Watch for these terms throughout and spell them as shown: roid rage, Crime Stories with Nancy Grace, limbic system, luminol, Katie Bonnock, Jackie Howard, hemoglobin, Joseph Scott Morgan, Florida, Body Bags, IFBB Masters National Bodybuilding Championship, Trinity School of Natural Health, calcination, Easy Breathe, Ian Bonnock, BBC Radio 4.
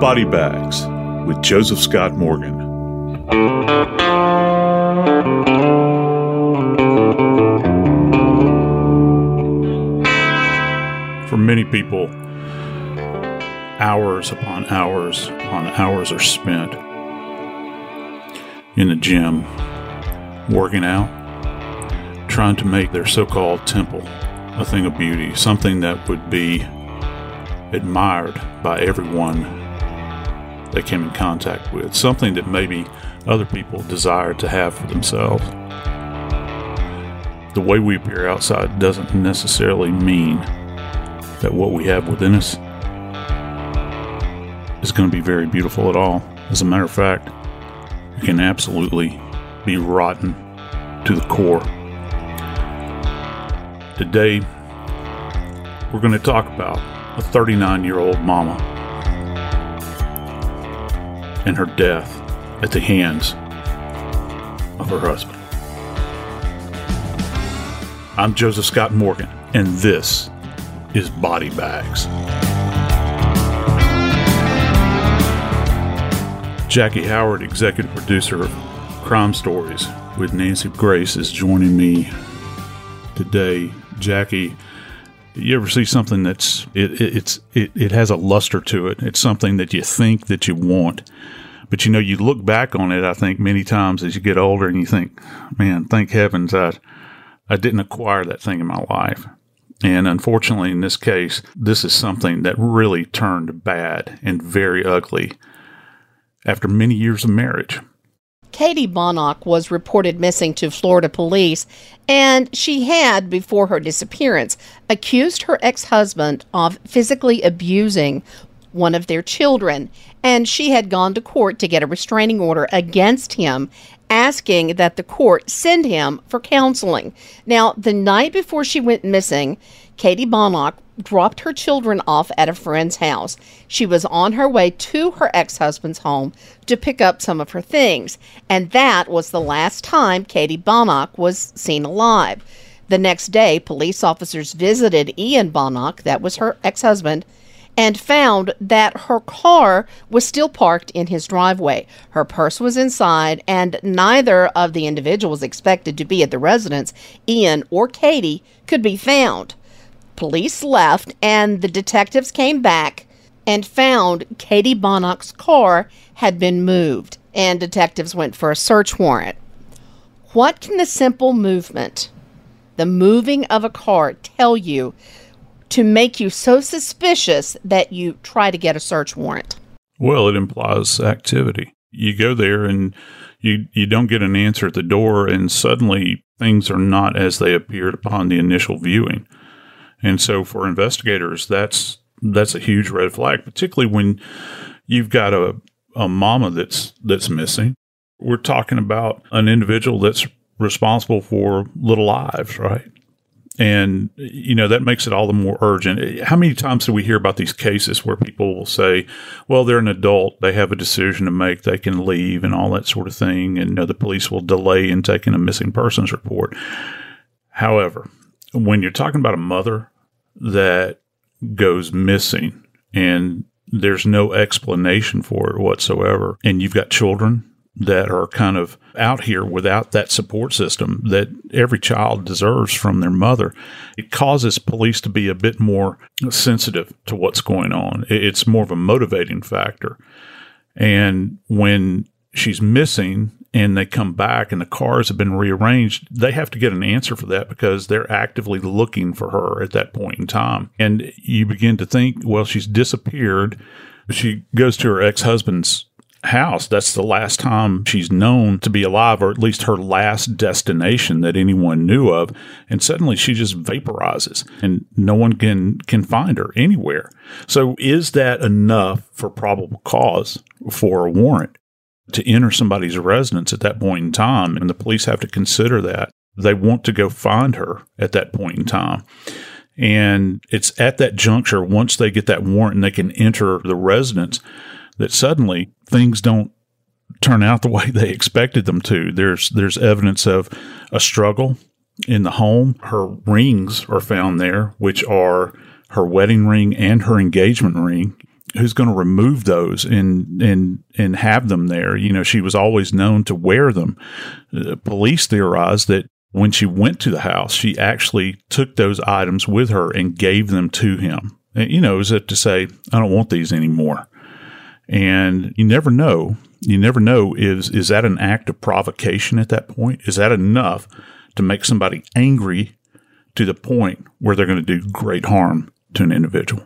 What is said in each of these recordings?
Body Bags with Joseph Scott Morgan. For many people, hours upon hours upon hours are spent in the gym, working out, trying to make their so-called temple a thing of beauty, something that would be admired by everyone they came in contact with, something that maybe other people desire to have for themselves. The way we appear outside doesn't necessarily mean that what we have within us is going to be very beautiful at all. As a matter of fact, it can absolutely be rotten to the core. Today, we're going to talk about a 39-year-old mama and her death at the hands of her husband. I'm Joseph Scott Morgan, and this is Body Bags. Jackie Howard, executive producer of Crime Stories with Nancy Grace, is joining me today. Jackie, you ever see something that's it has a luster to it? It's something that you think that you want, but you know, you look back on it, I think, many times as you get older, and you think, man, thank heavens I didn't acquire that thing in my life. And unfortunately, in this case, this is something that really turned bad and very ugly after many years of marriage. Katie Bonnock was reported missing to Florida police, and she had, before her disappearance, accused her ex-husband of physically abusing one of their children, and she had gone to court to get a restraining order against him, asking that the court send him for counseling. Now, the night before she went missing, Katie Bonnock dropped her children off at a friend's house. She was on her way to her ex-husband's home to pick up some of her things, and that was the last time Katie Bonnock was seen alive. The next day, police officers visited Ian Bonnock, that was her ex-husband, and found that her car was still parked in his driveway. Her purse was inside, and neither of the individuals expected to be at the residence, Ian or Katie, could be found. Police left, and the detectives came back and found Katie Bonnock's car had been moved, and detectives went for a search warrant. What can the simple movement, the moving of a car, tell you to make you so suspicious that you try to get a search warrant? Well, it implies activity. You go there and you don't get an answer at the door, and suddenly things are not as they appeared upon the initial viewing. And so for investigators, that's a huge red flag, particularly when you've got a mama that's missing. We're talking about an individual that's responsible for little lives, right? And, you know, that makes it all the more urgent. How many times do we hear about these cases where people will say, well, they're an adult, they have a decision to make, they can leave and all that sort of thing, and, you know, the police will delay in taking a missing persons report. However, when you're talking about a mother that goes missing and there's no explanation for it whatsoever, and you've got children that are kind of out here without that support system that every child deserves from their mother, it causes police to be a bit more sensitive to what's going on. It's more of a motivating factor. And when she's missing and they come back and the cars have been rearranged, they have to get an answer for that because they're actively looking for her at that point in time. And you begin to think, well, she's disappeared. She goes to her ex-husband's house. That's the last time she's known to be alive, or at least her last destination that anyone knew of. And suddenly she just vaporizes and no one can find her anywhere. So is that enough for probable cause for a warrant to enter somebody's residence at that point in time? And the police have to consider that. They want to go find her at that point in time. And it's at that juncture, once they get that warrant and they can enter the residence, that suddenly things don't turn out the way they expected them to. There's evidence of a struggle in the home. Her rings are found there, which are her wedding ring and her engagement ring. Who's going to remove those and have them there? You know, she was always known to wear them. Police theorized that when she went to the house, she actually took those items with her and gave them to him. And, you know, as if to say, I don't want these anymore. And you never know, is that an act of provocation at that point? Is that enough to make somebody angry to the point where they're going to do great harm to an individual?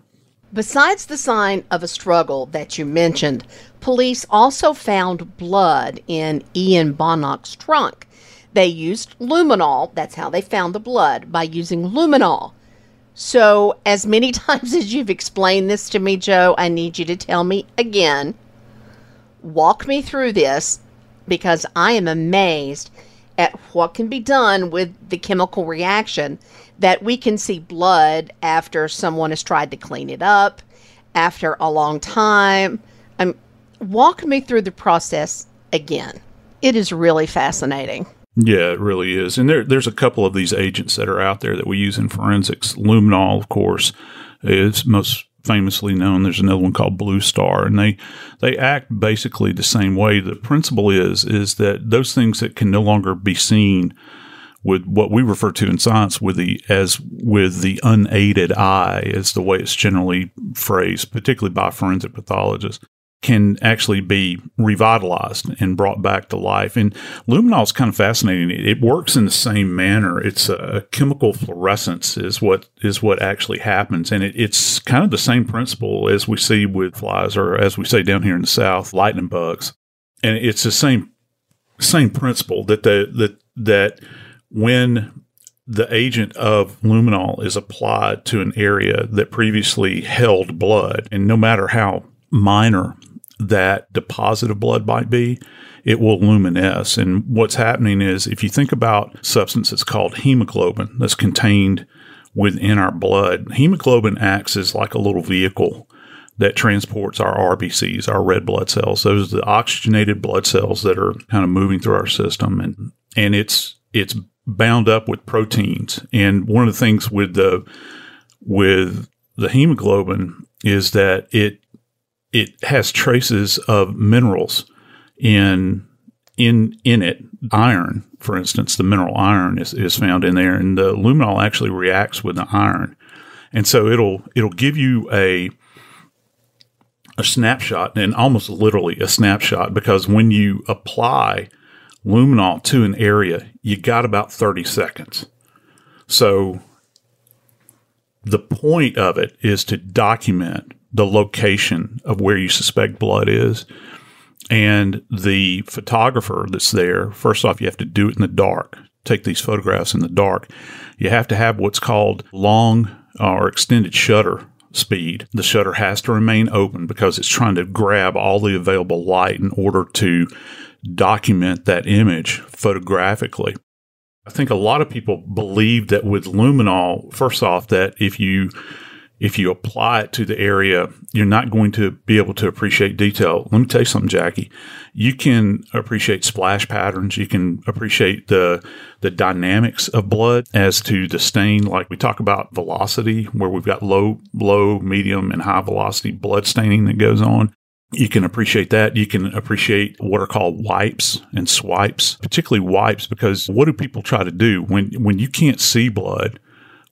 Besides the sign of a struggle that you mentioned, police also found blood in Ian Bonnock's trunk. They used luminol. That's how they found the blood, by using luminol. So, as many times as you've explained this to me, Joe, I need you to tell me again. Walk me through this, because I am amazed at what can be done with the chemical reaction that we can see blood after someone has tried to clean it up, after a long time. Walk me through the process again. It is really fascinating. Yeah, it really is. And there's a couple of these agents that are out there that we use in forensics. Luminol, of course, is most famously known. There's another one called Blue Star, and they act basically the same way. The principle is that those things that can no longer be seen with what we refer to in science with the unaided eye, is the way it's generally phrased, particularly by forensic pathologists, can actually be revitalized and brought back to life. And luminol is kind of fascinating. It works in the same manner. It's a chemical fluorescence is what actually happens. And it's kind of the same principle as we see with flies, or as we say down here in the South, lightning bugs. And it's the same principle that when the agent of luminol is applied to an area that previously held blood, and no matter how minor that deposit of blood might be, it will luminesce. And what's happening is, if you think about substances called hemoglobin that's contained within our blood, hemoglobin acts as like a little vehicle that transports our RBCs, our red blood cells. Those are the oxygenated blood cells that are kind of moving through our system. And it's bound up with proteins. And one of the things with the hemoglobin is that it has traces of minerals in it. Iron, for instance, the mineral iron is found in there, and the luminol actually reacts with the iron. And so it'll give you a snapshot, and almost literally a snapshot, because when you apply luminol to an area, you got about 30 seconds. So the point of it is to document the location of where you suspect blood is. And the photographer that's there, first off, you have to do it in the dark, take these photographs in the dark. You have to have what's called long or extended shutter speed. The shutter has to remain open because it's trying to grab all the available light in order to document that image photographically. I think a lot of people believe that with luminol, first off, that if you apply it to the area, you're not going to be able to appreciate detail. Let me tell you something, Jackie. You can appreciate splash patterns. You can appreciate the dynamics of blood as to the stain. Like we talk about velocity, where we've got low, medium, and high velocity blood staining that goes on. You can appreciate that. You can appreciate what are called wipes and swipes, particularly wipes, because what do people try to do when you can't see blood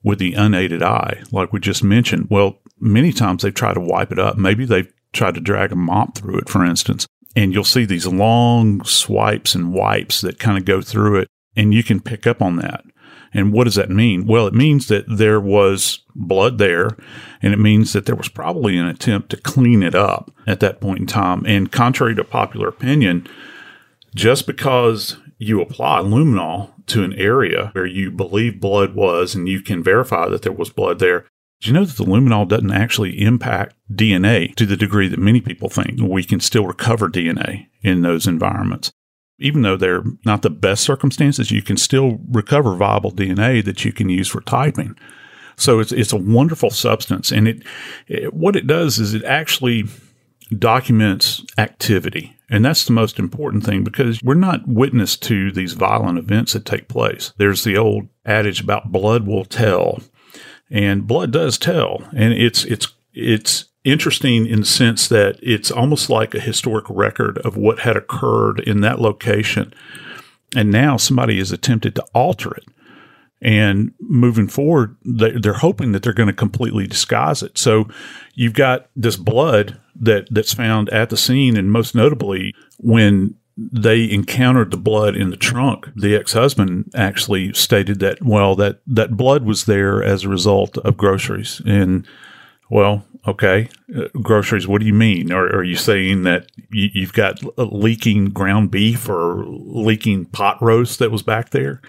with the unaided eye, like we just mentioned? Well, many times they've tried to wipe it up. Maybe they've tried to drag a mop through it, for instance, and you'll see these long swipes and wipes that kind of go through it, and you can pick up on that. And what does that mean? Well, it means that there was blood there, and it means that there was probably an attempt to clean it up at that point in time. And contrary to popular opinion, just because you apply luminol to an area where you believe blood was, and you can verify that there was blood there, do you know that the luminol doesn't actually impact DNA to the degree that many people think? We can still recover DNA in those environments. Even though they're not the best circumstances, you can still recover viable DNA that you can use for typing. So it's a wonderful substance. And what it does is it actually documents activity. And that's the most important thing, because we're not witness to these violent events that take place. There's the old adage about blood will tell, and blood does tell. And it's interesting in the sense that it's almost like a historic record of what had occurred in that location. And now somebody has attempted to alter it. And moving forward, they're hoping that they're going to completely disguise it. So you've got this blood that's found at the scene, and most notably, when they encountered the blood in the trunk, the ex-husband actually stated that, well, that blood was there as a result of groceries. And, well, okay, groceries, what do you mean? Are you saying that you've got leaking ground beef or leaking pot roast that was back there?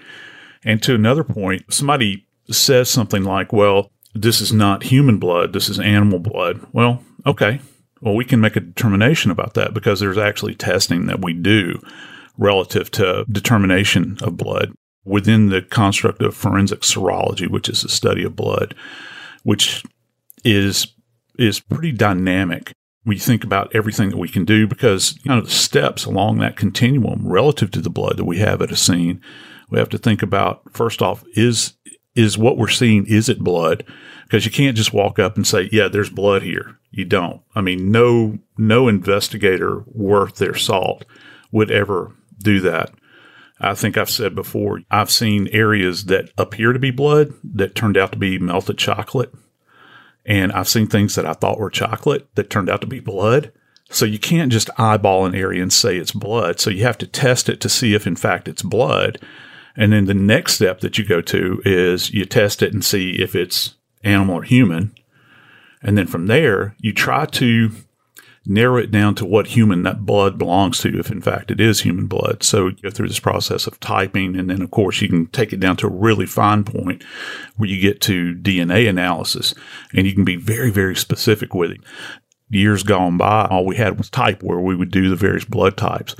And to another point, somebody says something like, well, this is not human blood, this is animal blood. Well, okay. Well, we can make a determination about that because there's actually testing that we do relative to determination of blood within the construct of forensic serology, which is the study of blood, which is pretty dynamic. We think about everything that we can do because, you know, the steps along that continuum relative to the blood that we have at a scene. We have to think about, first off, is what we're seeing, is it blood? Because you can't just walk up and say, yeah, there's blood here. You don't. I mean, no investigator worth their salt would ever do that. I think I've said before, I've seen areas that appear to be blood that turned out to be melted chocolate. And I've seen things that I thought were chocolate that turned out to be blood. So you can't just eyeball an area and say it's blood. So you have to test it to see if, in fact, it's blood. And then the next step that you go to is you test it and see if it's animal or human. And then from there, you try to narrow it down to what human that blood belongs to, if in fact it is human blood. So you go through this process of typing, and then, of course, you can take it down to a really fine point where you get to DNA analysis, and you can be very, very specific with it. Years gone by, all we had was type, where we would do the various blood types.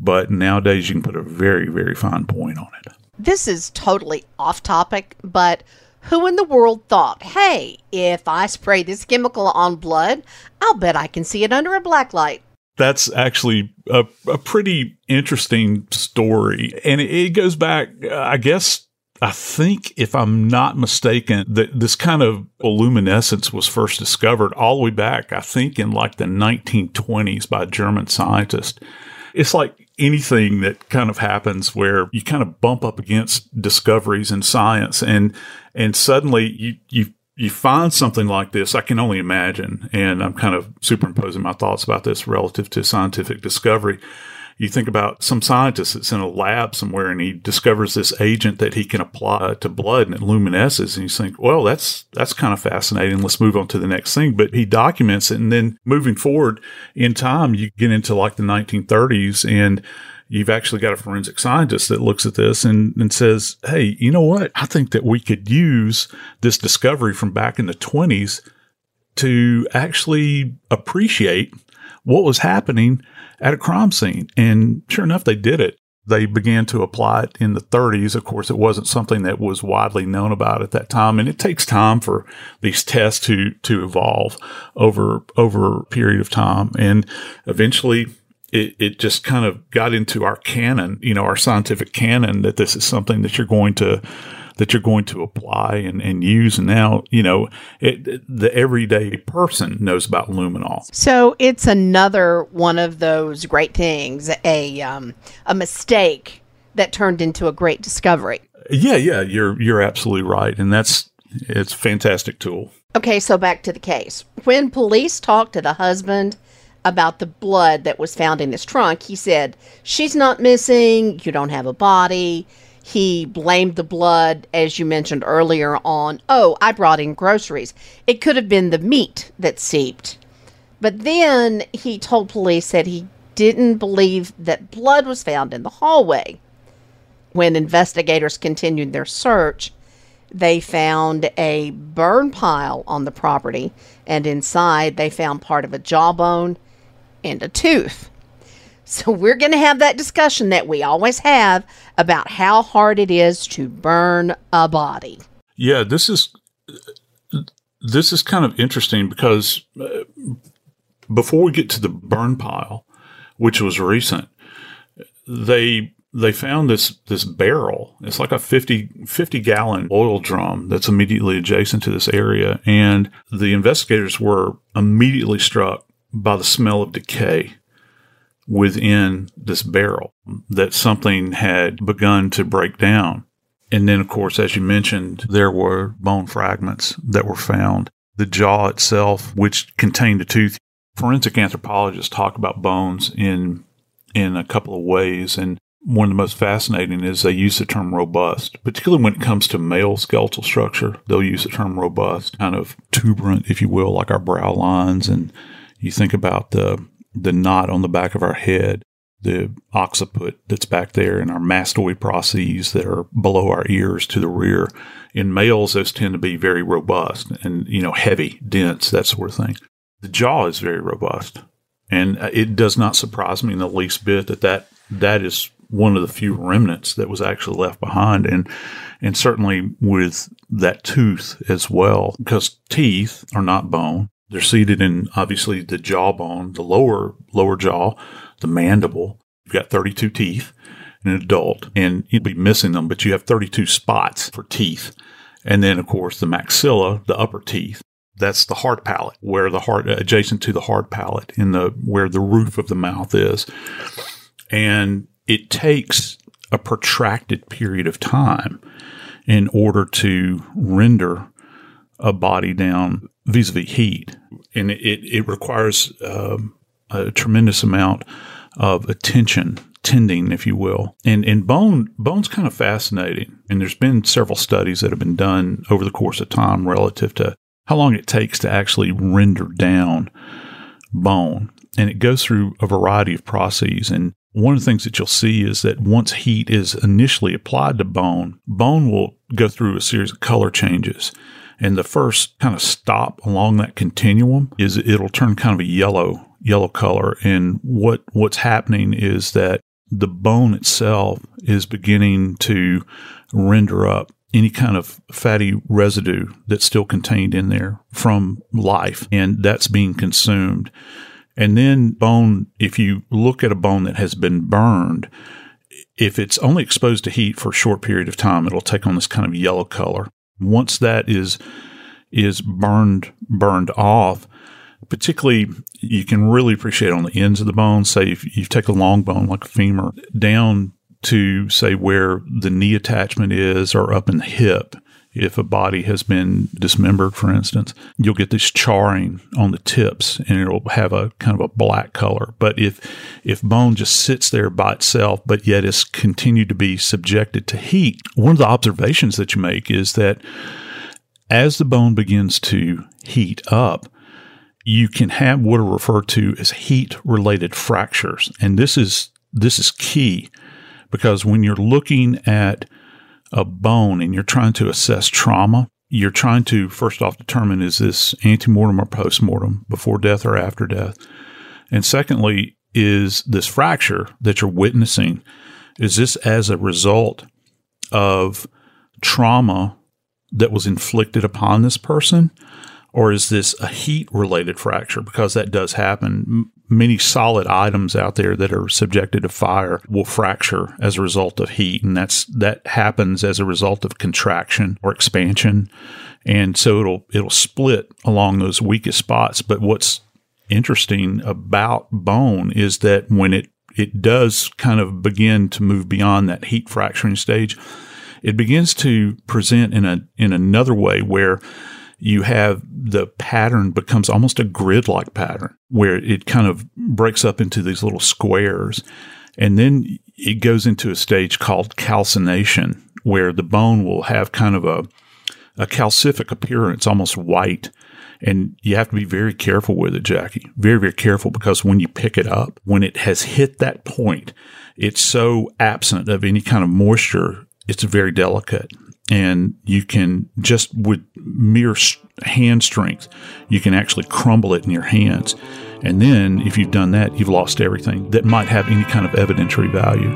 But nowadays, you can put a very, very fine point on it. This is totally off topic, but who in the world thought, hey, if I spray this chemical on blood, I'll bet I can see it under a black light? That's actually a pretty interesting story. And it goes back, I guess, I think, if I'm not mistaken, that this kind of luminescence was first discovered all the way back, I think, in like the 1920s by a German scientist. It's like anything that kind of happens where you kind of bump up against discoveries in science, and suddenly you find something like this. I can only imagine, and I'm kind of superimposing my thoughts about this relative to scientific discovery. You think about some scientist that's in a lab somewhere and he discovers this agent that he can apply to blood and it luminesces. And you think, well, that's kind of fascinating. Let's move on to the next thing. But he documents it. And then moving forward in time, you get into like the 1930s and you've actually got a forensic scientist that looks at this and says, hey, you know what? I think that we could use this discovery from back in the 20s to actually appreciate what was happening at a crime scene. And sure enough, they did it. They began to apply it in the 30s. Of course, it wasn't something that was widely known about at that time. And it takes time for these tests to evolve over a period of time. And eventually it just kind of got into our canon, you know, our scientific canon, that this is something that you're going to apply and use. And now, you know, the everyday person knows about luminol. So it's another one of those great things, a mistake that turned into a great discovery. Yeah, you're absolutely right. And it's a fantastic tool. Okay, so back to the case. When police talked to the husband about the blood that was found in his trunk, he said, "She's not missing, you don't have a body." He blamed the blood, as you mentioned earlier, on, I brought in groceries. It could have been the meat that seeped. But then he told police that he didn't believe that blood was found in the hallway. When investigators continued their search, they found a burn pile on the property, and inside they found part of a jawbone and a tooth. So we're going to have that discussion that we always have about how hard it is to burn a body. Yeah, this is kind of interesting because before we get to the burn pile, which was recent, they found this barrel. It's like a 50-gallon oil drum that's immediately adjacent to this area, and the investigators were immediately struck by the smell of decay within this barrel, that something had begun to break down. And then, of course, as you mentioned, there were bone fragments that were found. The jaw itself, which contained a tooth. Forensic anthropologists talk about bones in a couple of ways. And one of the most fascinating is they use the term robust, particularly when it comes to male skeletal structure. They'll use the term robust, kind of tuberant, if you will, like our brow lines. And you think about the knot on the back of our head, the occiput that's back there, and our mastoid processes that are below our ears to the rear. In males, those tend to be very robust and, you know, heavy, dense, that sort of thing. The jaw is very robust. And it does not surprise me in the least bit that is one of the few remnants that was actually left behind. And certainly with that tooth as well, because teeth are not bone. They're seated in, obviously, the jawbone, the lower jaw, the mandible. You've got 32 teeth in an adult, and you'll be missing them, but you have 32 spots for teeth. And then, of course, the maxilla, the upper teeth. That's the hard palate, where the heart, adjacent to the hard palate, where the roof of the mouth is. And it takes a protracted period of time in order to render a body down vis-a-vis heat. And it requires a tremendous amount of attention, tending, if you will. And bone's kind of fascinating. And there's been several studies that have been done over the course of time relative to how long it takes to actually render down bone. And it goes through a variety of processes. And one of the things that you'll see is that once heat is initially applied to bone, bone will go through a series of color changes. And the first kind of stop along that continuum is it'll turn kind of a yellow color. And what's happening is that the bone itself is beginning to render up any kind of fatty residue that's still contained in there from life, and that's being consumed. And then bone, if you look at a bone that has been burned, If it's only exposed to heat for a short period of time, it'll take on this kind of yellow color. Once that is burned off, particularly you can really appreciate on the ends of the bone. Say if you take a long bone like a femur down to, say, where the knee attachment is or up in the hip, if a body has been dismembered, for instance, you'll get this charring on the tips and it'll have a kind of a black color. But if bone just sits there by itself, but yet is continued to be subjected to heat, one of the observations that you make is that as the bone begins to heat up, you can have what are referred to as heat-related fractures. And this is key, because when you're looking at a bone and you're trying to assess trauma, you're trying to, first off, determine is this antemortem or postmortem, before death or after death? And secondly, is this fracture that you're witnessing, is this as a result of trauma that was inflicted upon this person, or is this a heat-related fracture? Because that does happen. Many solid items out there that are subjected to fire will fracture as a result of heat, and that happens as a result of contraction or expansion, and so it'll split along those weakest spots. But what's interesting about bone is that when it does kind of begin to move beyond that heat fracturing stage, it begins to present in another way where you have the pattern becomes almost a grid-like pattern where it kind of breaks up into these little squares. And then it goes into a stage called calcination, where the bone will have kind of a calcific appearance, almost white. And you have to be very careful with it, Jackie. Very, very careful, because when you pick it up, when it has hit that point, it's so absent of any kind of moisture, it's very delicate. And you can just with mere hand strength, you can actually crumble it in your hands. And then if you've done that, you've lost everything that might have any kind of evidentiary value.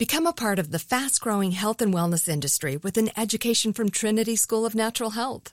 Become a part of the fast-growing health and wellness industry with an education from Trinity School of Natural Health.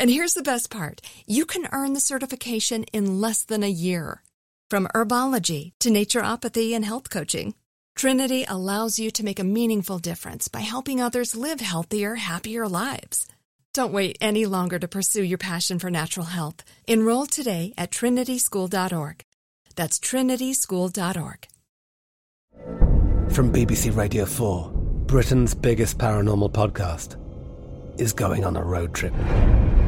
And here's the best part. You can earn the certification in less than a year. From herbology to naturopathy and health coaching, Trinity allows you to make a meaningful difference by helping others live healthier, happier lives. Don't wait any longer to pursue your passion for natural health. Enroll today at trinityschool.org. That's trinityschool.org. From BBC Radio 4, Britain's biggest paranormal podcast is going on a road trip.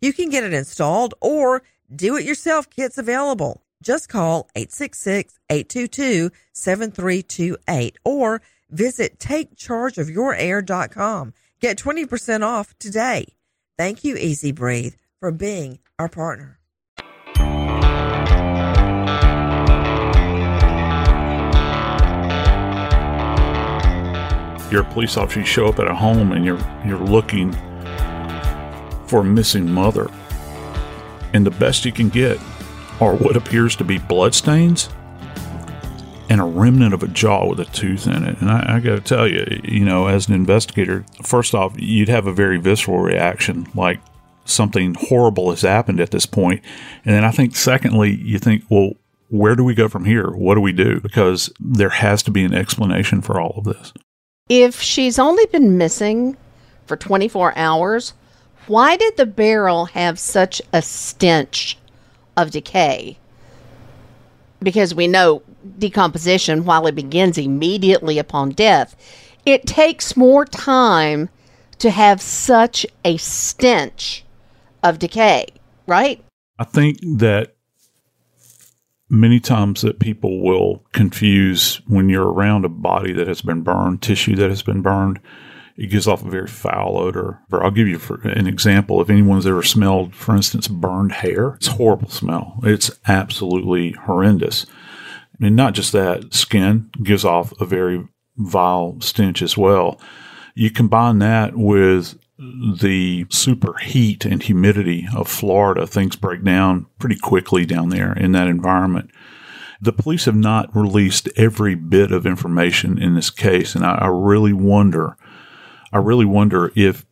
You can get it installed or do-it-yourself kits available. Just call 866-822-7328 or visit TakeChargeOfYourAir.com. Get 20% off today. Thank you, Easy Breathe, for being our partner. You're a police officer. You show up at a home and you're looking for a missing mother, and the best you can get are what appears to be bloodstains and a remnant of a jaw with a tooth in it. And I got to tell you, you know, as an investigator, first off, you'd have a very visceral reaction, like something horrible has happened at this point. And then I think, secondly, you think, well, where do we go from here? What do we do? Because there has to be an explanation for all of this. If she's only been missing for 24 hours, why did the barrel have such a stench of decay? Because we know decomposition, while it begins immediately upon death, it takes more time to have such a stench of decay, right? I think that many times that people will confuse when you're around a body that has been burned, tissue that has been burned, it gives off a very foul odor. Or I'll give you an example. If anyone's ever smelled, for instance, burned hair, it's a horrible smell. It's absolutely horrendous. And not just that, skin gives off a very vile stench as well. You combine that with the super heat and humidity of Florida, things break down pretty quickly down there in that environment. The police have not released every bit of information in this case, and I really wonder if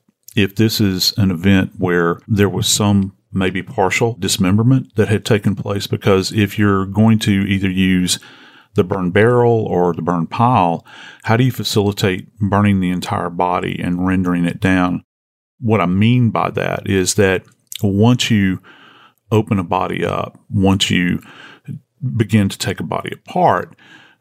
this is an event where there was some maybe partial dismemberment that had taken place, because if you're going to either use the burned barrel or the burned pile, how do you facilitate burning the entire body and rendering it down? What I mean by that is that once you open a body up, once you begin to take a body apart,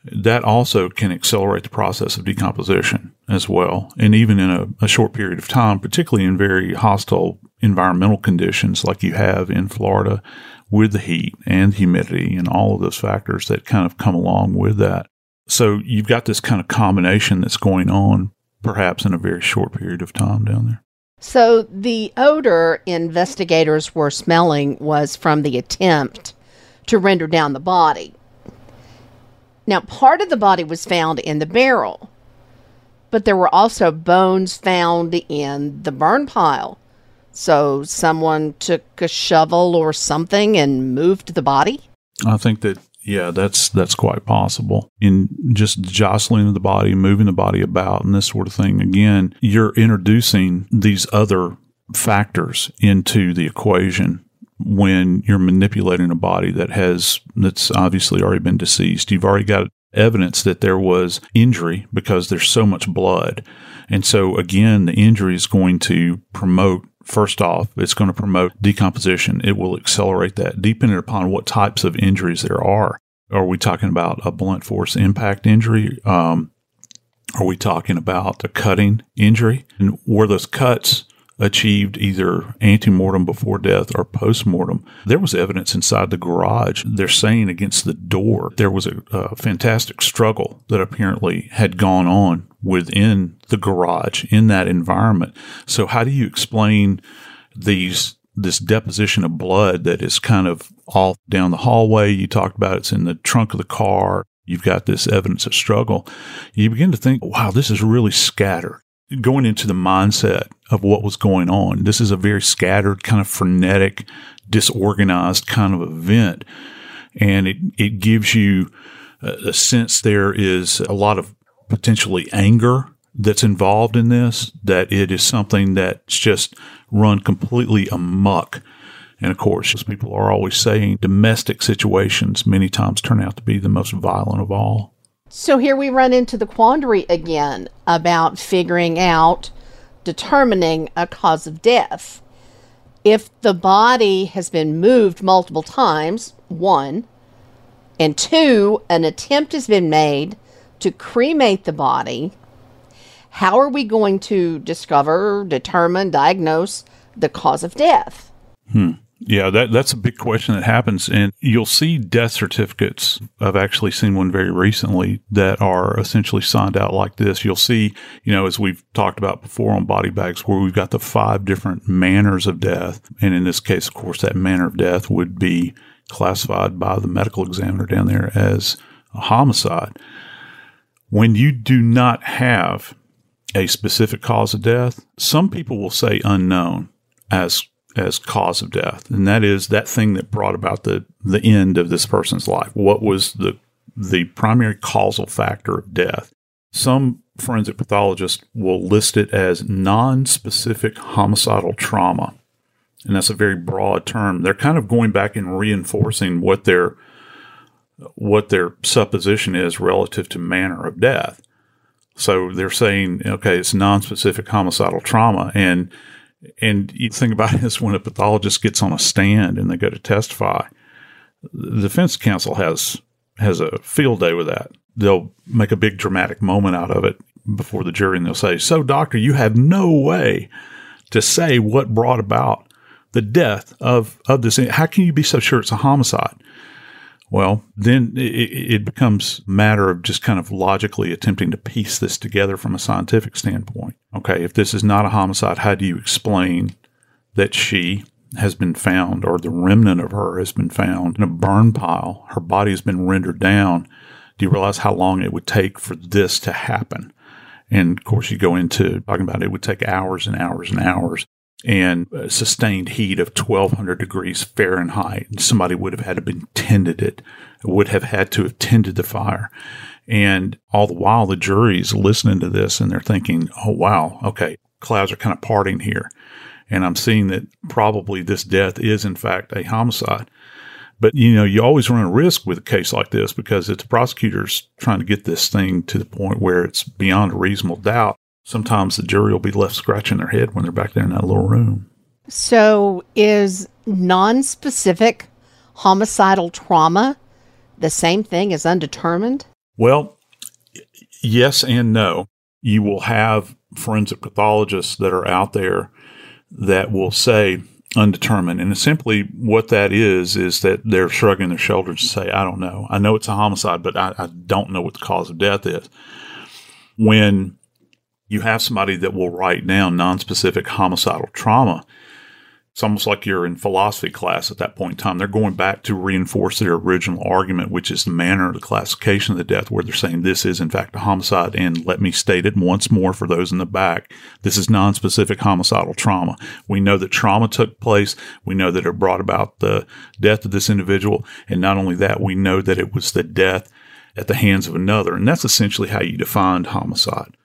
that also can accelerate the process of decomposition as well. And even in a short period of time, particularly in very hostile environmental conditions like you have in Florida with the heat and humidity and all of those factors that kind of come along with that. So you've got this kind of combination that's going on perhaps in a very short period of time down there. So the odor investigators were smelling was from the attempt to render down the body. Now, part of the body was found in the barrel, but there were also bones found in the burn pile. So someone took a shovel or something and moved the body? I think that, yeah, that's quite possible. In just jostling the body, moving the body about and this sort of thing, again, you're introducing these other factors into the equation when you're manipulating a body that's obviously already been deceased. You've already got evidence that there was injury because there's so much blood. And so, again, the injury is going to promote, first off, it's going to promote decomposition. It will accelerate that, depending upon what types of injuries there are. Are we talking about a blunt force impact injury? Are we talking about a cutting injury? And were those cuts achieved either antemortem before death or postmortem? There was evidence inside the garage. They're saying against the door, there was a fantastic struggle that apparently had gone on within the garage in that environment. So how do you explain this deposition of blood that is kind of off down the hallway? You talked about it's in the trunk of the car. You've got this evidence of struggle. You begin to think, wow, this is really scattered. Going into the mindset of what was going on, this is a very scattered, kind of frenetic, disorganized kind of event. And it gives you a sense there is a lot of potentially anger that's involved in this, that it is something that's just run completely amok. And of course, as people are always saying, domestic situations many times turn out to be the most violent of all. So here we run into the quandary again about figuring out, determining a cause of death. If the body has been moved multiple times, one, and two, an attempt has been made to cremate the body, how are we going to discover, determine, diagnose the cause of death? Yeah, that's a big question that happens. And you'll see death certificates. I've actually seen one very recently that are essentially signed out like this. You'll see, you know, as we've talked about before on Body Bags, where we've got the 5 different manners of death. And in this case, of course, that manner of death would be classified by the medical examiner down there as a homicide. When you do not have a specific cause of death, some people will say unknown as as cause of death, and that is that thing that brought about the end of this person's life. What was the primary causal factor of death? Some forensic pathologists will list it as nonspecific homicidal trauma, and that's a very broad term. They're kind of going back and reinforcing what their supposition is relative to manner of death. So they're saying, okay, it's nonspecific homicidal trauma, and you think about this, when a pathologist gets on a stand and they go to testify, the defense counsel has a field day with that. They'll make a big dramatic moment out of it before the jury, and they'll say, so, doctor, you have no way to say what brought about the death of this. How can you be so sure it's a homicide? Well, then it becomes a matter of just kind of logically attempting to piece this together from a scientific standpoint. Okay, if this is not a homicide, how do you explain that she has been found, or the remnant of her has been found in a burn pile? Her body has been rendered down. Do you realize how long it would take for this to happen? And, of course, you go into talking about it would take hours and hours and hours, and sustained heat of 1,200 degrees Fahrenheit. And somebody would have had to have tended it, would have had to have tended the fire. And all the while, the jury's listening to this, and they're thinking, oh, wow, okay, clouds are kind of parting here. And I'm seeing that probably this death is, in fact, a homicide. But, you know, you always run a risk with a case like this because it's prosecutors trying to get this thing to the point where it's beyond a reasonable doubt. Sometimes the jury will be left scratching their head when they're back there in that little room. So is nonspecific homicidal trauma the same thing as undetermined? Well, yes and no. You will have forensic pathologists that are out there that will say undetermined. And simply what that is that they're shrugging their shoulders and say, I don't know. I know it's a homicide, but I don't know what the cause of death is. When you have somebody that will write down nonspecific homicidal trauma, it's almost like you're in philosophy class at that point in time. They're going back to reinforce their original argument, which is the manner of the classification of the death, where they're saying this is, in fact, a homicide. And let me state it once more for those in the back. This is nonspecific homicidal trauma. We know that trauma took place. We know that it brought about the death of this individual. And not only that, we know that it was the death at the hands of another. And that's essentially how you defined homicide.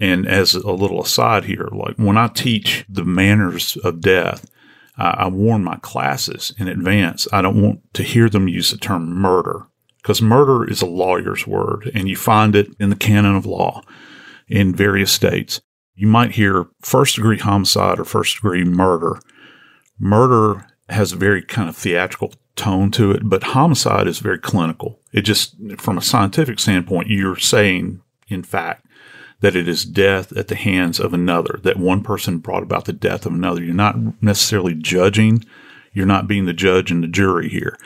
And as a little aside here, like when I teach the manners of death, I warn my classes in advance. I don't want to hear them use the term murder, because murder is a lawyer's word, and you find it in the canon of law in various states. You might hear first-degree homicide or first-degree murder. Murder has a very kind of theatrical tone to it, but homicide is very clinical. It just, from a scientific standpoint, you're saying, in fact, that it is death at the hands of another, that one person brought about the death of another. You're not necessarily judging. You're not being the judge and the jury here.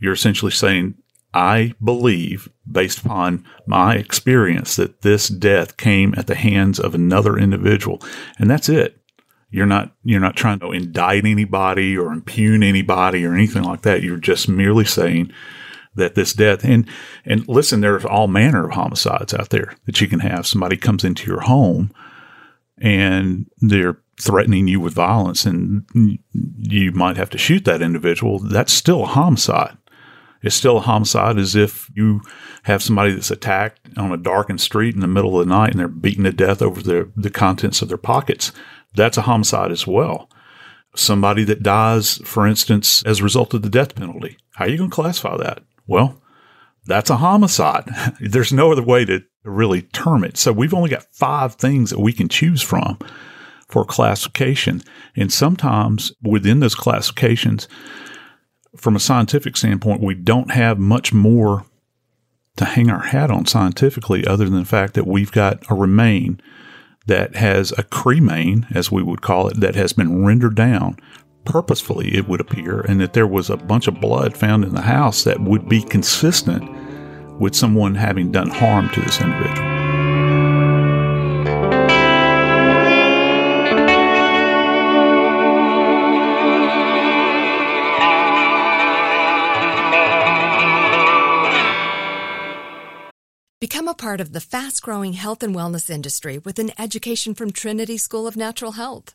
You're essentially saying, I believe, based upon my experience, that this death came at the hands of another individual. And that's it. You're not trying to indict anybody or impugn anybody or anything like that. You're just merely saying that this death, and listen, there's all manner of homicides out there that you can have. Somebody comes into your home and they're threatening you with violence, and you might have to shoot that individual. That's still a homicide. It's still a homicide as if you have somebody that's attacked on a darkened street in the middle of the night and they're beaten to death over the contents of their pockets. That's a homicide as well. Somebody that dies, for instance, as a result of the death penalty. How are you going to classify that? Well, that's a homicide. There's no other way to really term it. So we've only got 5 things that we can choose from for classification. And sometimes within those classifications, from a scientific standpoint, we don't have much more to hang our hat on scientifically other than the fact that we've got a remain that has a cremain, as we would call it, that has been rendered down purposefully, it would appear, and that there was a bunch of blood found in the house that would be consistent with someone having done harm to this individual. Become a part of the fast-growing health and wellness industry with an education from Trinity School of Natural Health.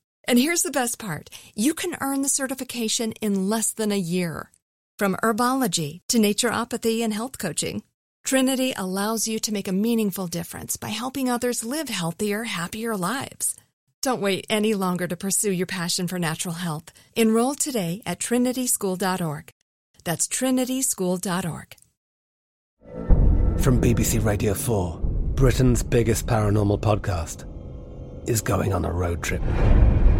And here's the best part. You can earn the certification in less than a year. From herbology to naturopathy and health coaching, Trinity allows you to make a meaningful difference by helping others live healthier, happier lives. Don't wait any longer to pursue your passion for natural health. Enroll today at trinityschool.org. That's trinityschool.org. From BBC Radio 4, Britain's biggest paranormal podcast is going on a road trip.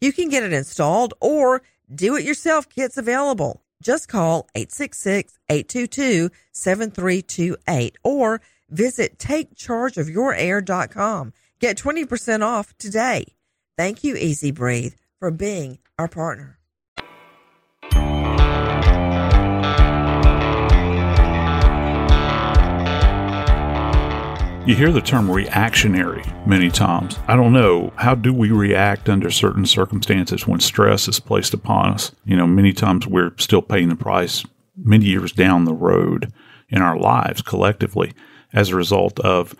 You can get it installed or do-it-yourself kits available. Just call 866-822-7328 or visit takechargeofyourair.com. Get 20% off today. Thank you, Easy Breathe, for being our partner. You hear the term reactionary many times. I don't know. How do we react under certain circumstances when stress is placed upon us? You know, many times we're still paying the price many years down the road in our lives collectively as a result of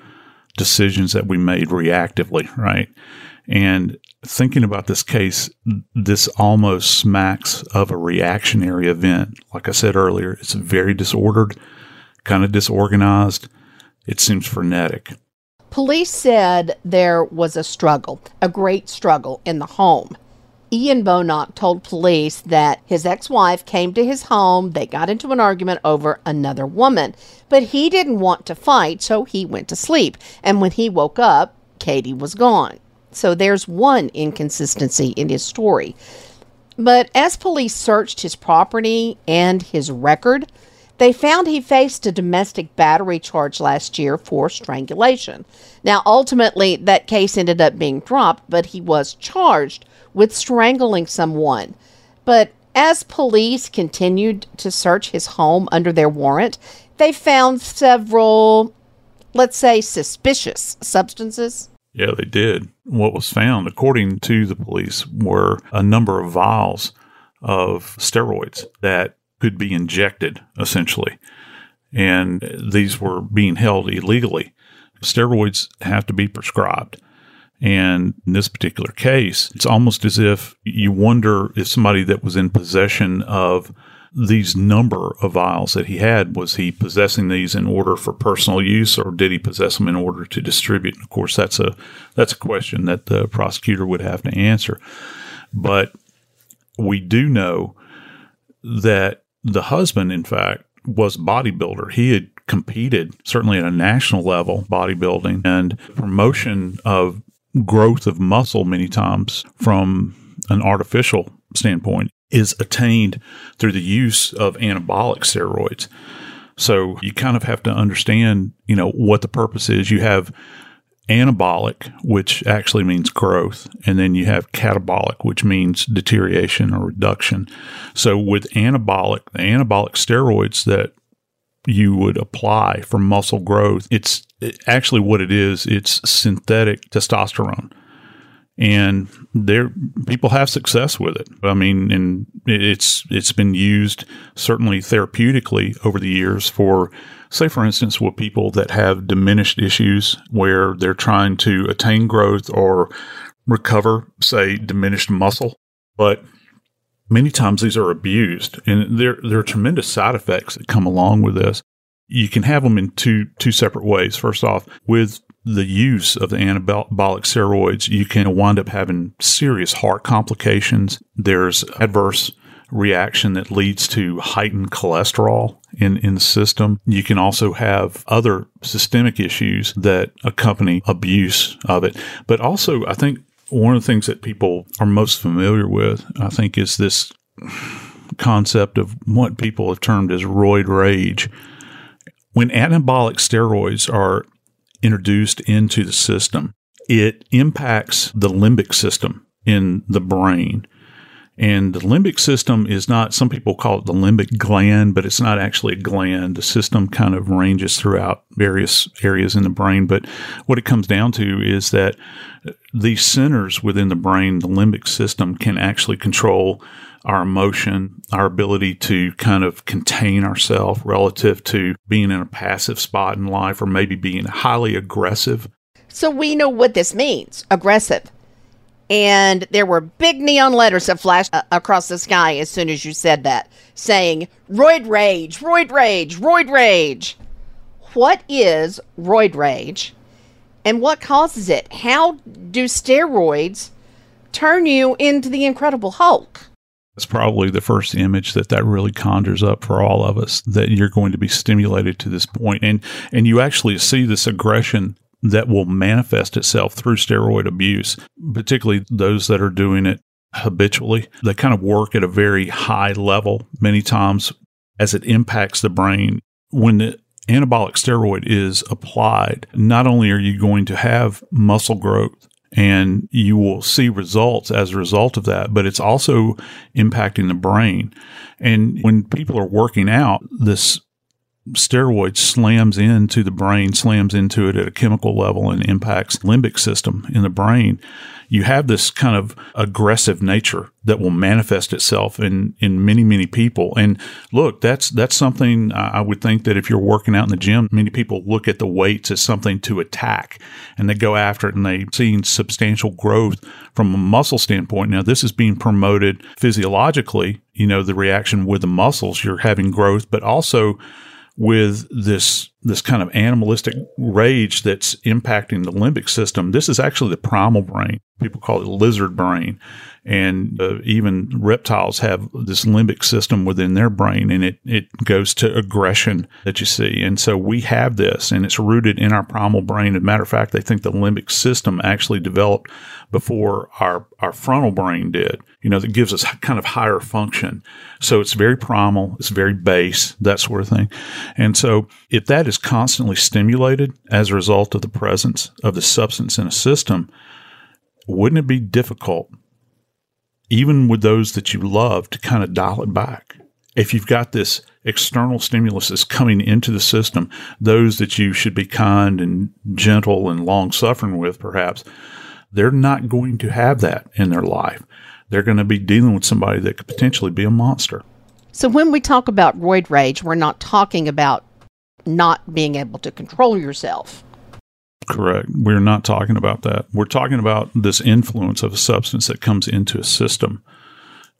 decisions that we made reactively, right? And thinking about this case, this almost smacks of a reactionary event. Like I said earlier, it's very disordered, kind of disorganized. It seems frenetic. Police said there was a struggle, a great struggle in the home. Ian Bonnock told police that his ex-wife came to his home. They got into an argument over another woman, but he didn't want to fight, so he went to sleep. And when he woke up, Katie was gone. So there's one inconsistency in his story. But as police searched his property and his record, they found he faced a domestic battery charge last year for strangulation. Now, ultimately, that case ended up being dropped, but he was charged with strangling someone. But as police continued to search his home under their warrant, they found several, let's say, suspicious substances. Yeah, they did. What was found, according to the police, were a number of vials of steroids that could be injected, essentially. And these were being held illegally. Steroids have to be prescribed. And in this particular case, it's almost as if you wonder if somebody that was in possession of these number of vials that he had, was he possessing these in order for personal use, or did he possess them in order to distribute? And of course, that's a question that the prosecutor would have to answer. But we do know that the husband, in fact, was a bodybuilder. He had competed, certainly at a national level, bodybuilding, and promotion of growth of muscle many times from an artificial standpoint is attained through the use of anabolic steroids. So you kind of have to understand, you know, what the purpose is. You have anabolic, which actually means growth, and then you have catabolic, which means deterioration or reduction. So with anabolic, the anabolic steroids that you would apply for muscle growth, it's actually what it is. It's synthetic testosterone. and there people have success with it. I mean, and it's been used certainly therapeutically over the years for, say, for instance, with people that have diminished issues where they're trying to attain growth or recover, say, diminished muscle. But many times these are abused, and there are tremendous side effects that come along with this. You can have them in two separate ways. First off, with the use of the anabolic steroids, you can wind up having serious heart complications. There's adverse reaction that leads to heightened cholesterol in the system. You can also have other systemic issues that accompany abuse of it. But also, I think one of the things that people are most familiar with, I think, is this concept of what people have termed as roid rage. When anabolic steroids are introduced into the system, it impacts the limbic system in the brain. And the limbic system is not, some people call it the limbic gland, but it's not actually a gland. The system kind of ranges throughout various areas in the brain. But what it comes down to is that these centers within the brain, the limbic system, can actually control our emotion, our ability to kind of contain ourselves relative to being in a passive spot in life or maybe being highly aggressive. So we know what this means, aggressive. And there were big neon letters that flashed across the sky as soon as you said that, saying, roid rage, roid rage, roid rage. What is roid rage and what causes it? How do steroids turn you into the Incredible Hulk? That's probably the first image that really conjures up for all of us, that you're going to be stimulated to this point. And you actually see this aggression that will manifest itself through steroid abuse, particularly those that are doing it habitually. They kind of work at a very high level many times as it impacts the brain. When the anabolic steroid is applied, not only are you going to have muscle growth and you will see results as a result of that, but it's also impacting the brain. And when people are working out, this steroid slams into the brain, slams into it at a chemical level and impacts limbic system in the brain. You have this kind of aggressive nature that will manifest itself in many, many people. And look, that's something I would think that if you're working out in the gym, many people look at the weights as something to attack and they go after it and they've seen substantial growth from a muscle standpoint. Now, this is being promoted physiologically, you know, the reaction with the muscles, you're having growth, but also with this kind of animalistic rage that's impacting the limbic system. This is actually the primal brain. People call it lizard brain. And even reptiles have this limbic system within their brain, and it goes to aggression that you see. And so we have this, and it's rooted in our primal brain. As a matter of fact, they think the limbic system actually developed before our frontal brain did. You know, that gives us kind of higher function. So it's very primal, it's very base, that sort of thing. And so if that is constantly stimulated as a result of the presence of the substance in a system, wouldn't it be difficult, even with those that you love, to kind of dial it back? If you've got this external stimulus that's coming into the system, those that you should be kind and gentle and long-suffering with, perhaps, they're not going to have that in their life. They're going to be dealing with somebody that could potentially be a monster. So when we talk about roid rage, we're not talking about not being able to control yourself. Correct. We're not talking about that. We're talking about this influence of a substance that comes into a system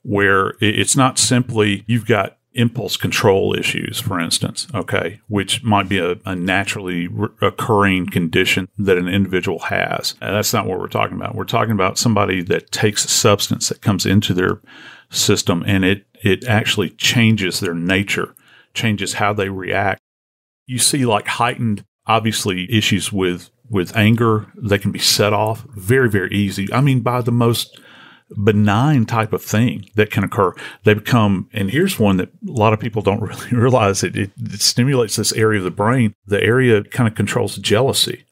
where it's not simply you've got impulse control issues, for instance, okay, which might be a naturally occurring condition that an individual has. And that's not what we're talking about. We're talking about somebody that takes a substance that comes into their system and it actually changes their nature, changes how they react. You see like heightened, obviously, issues with anger. They can be set off very, very easy. I mean, by the most benign type of thing that can occur. They become, and here's one that a lot of people don't really realize, it stimulates this area of the brain. The area kind of controls jealousy.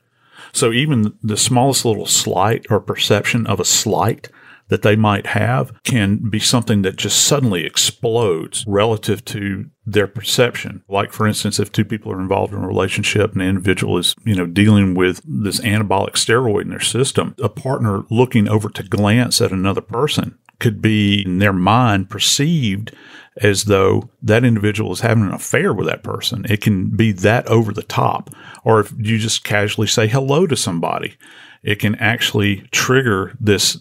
So even the smallest little slight or perception of a slight that they might have can be something that just suddenly explodes relative to their perception. Like, for instance, if two people are involved in a relationship and the individual is, dealing with this anabolic steroid in their system, a partner looking over to glance at another person could be, in their mind, perceived as though that individual is having an affair with that person. It can be that over the top. Or if you just casually say hello to somebody, it can actually trigger this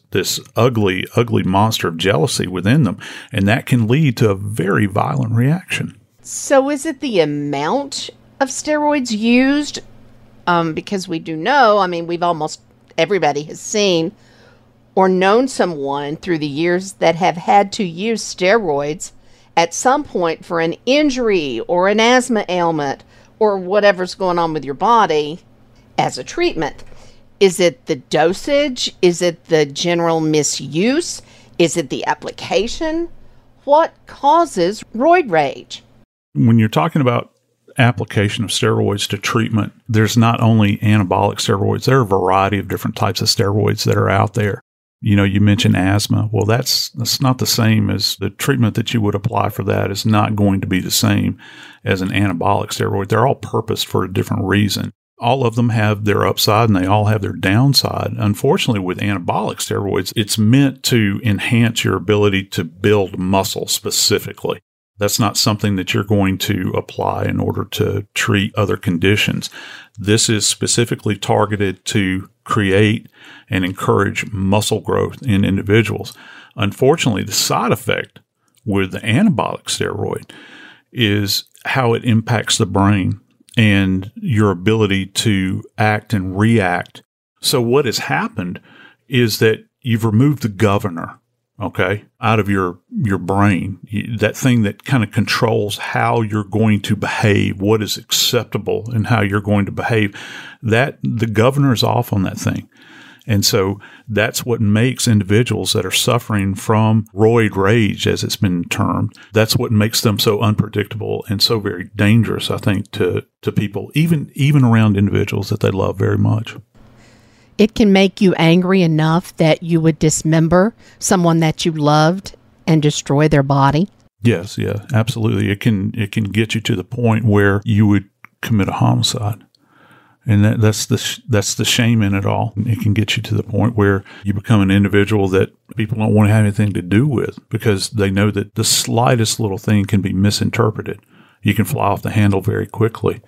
ugly, ugly monster of jealousy within them. And that can lead to a very violent reaction. So is it the amount of steroids used? Because we do know, we've almost everybody has seen or known someone through the years that have had to use steroids at some point for an injury or an asthma ailment or whatever's going on with your body as a treatment. Is it the dosage? Is it the general misuse? Is it the application? What causes roid rage? When you're talking about application of steroids to treatment, there's not only anabolic steroids. There are a variety of different types of steroids that are out there. You mentioned asthma. Well, that's not the same as the treatment that you would apply for that is not going to be the same as an anabolic steroid. They're all purposed for a different reason. All of them have their upside and they all have their downside. Unfortunately, with anabolic steroids, it's meant to enhance your ability to build muscle specifically. That's not something that you're going to apply in order to treat other conditions. This is specifically targeted to create and encourage muscle growth in individuals. Unfortunately, the side effect with the anabolic steroid is how it impacts the brain and your ability to act and react. So what has happened is that you've removed the governor, out of your brain, that thing that kind of controls how you're going to behave, what is acceptable and how you're going to behave, that the governor is off on that thing. And so that's what makes individuals that are suffering from roid rage, as it's been termed, that's what makes them so unpredictable and so very dangerous, I think, to people, even around individuals that they love very much. It can make you angry enough that you would dismember someone that you loved and destroy their body. Yes, yeah, absolutely. It can get you to the point where you would commit a homicide. And that's the shame in it all. It can get you to the point where you become an individual that people don't want to have anything to do with because they know that the slightest little thing can be misinterpreted. You can fly off the handle very quickly.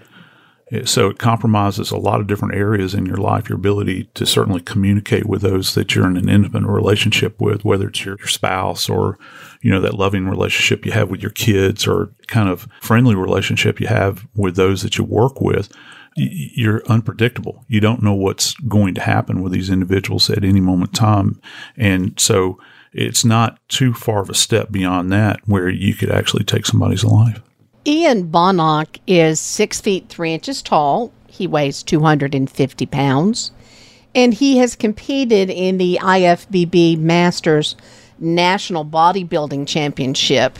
So it compromises a lot of different areas in your life, your ability to certainly communicate with those that you're in an intimate relationship with, whether it's your spouse or, that loving relationship you have with your kids or kind of friendly relationship you have with those that you work with. You're unpredictable. You don't know what's going to happen with these individuals at any moment in time. And so it's not too far of a step beyond that where you could actually take somebody's life. Ian Bonnock is 6 feet 3 inches tall. He weighs 250 pounds, and he has competed in the IFBB Masters National Bodybuilding Championship.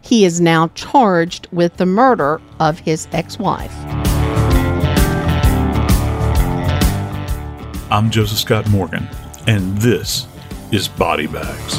He is now charged with the murder of his ex-wife. I'm Joseph Scott Morgan, and this is Body Bags.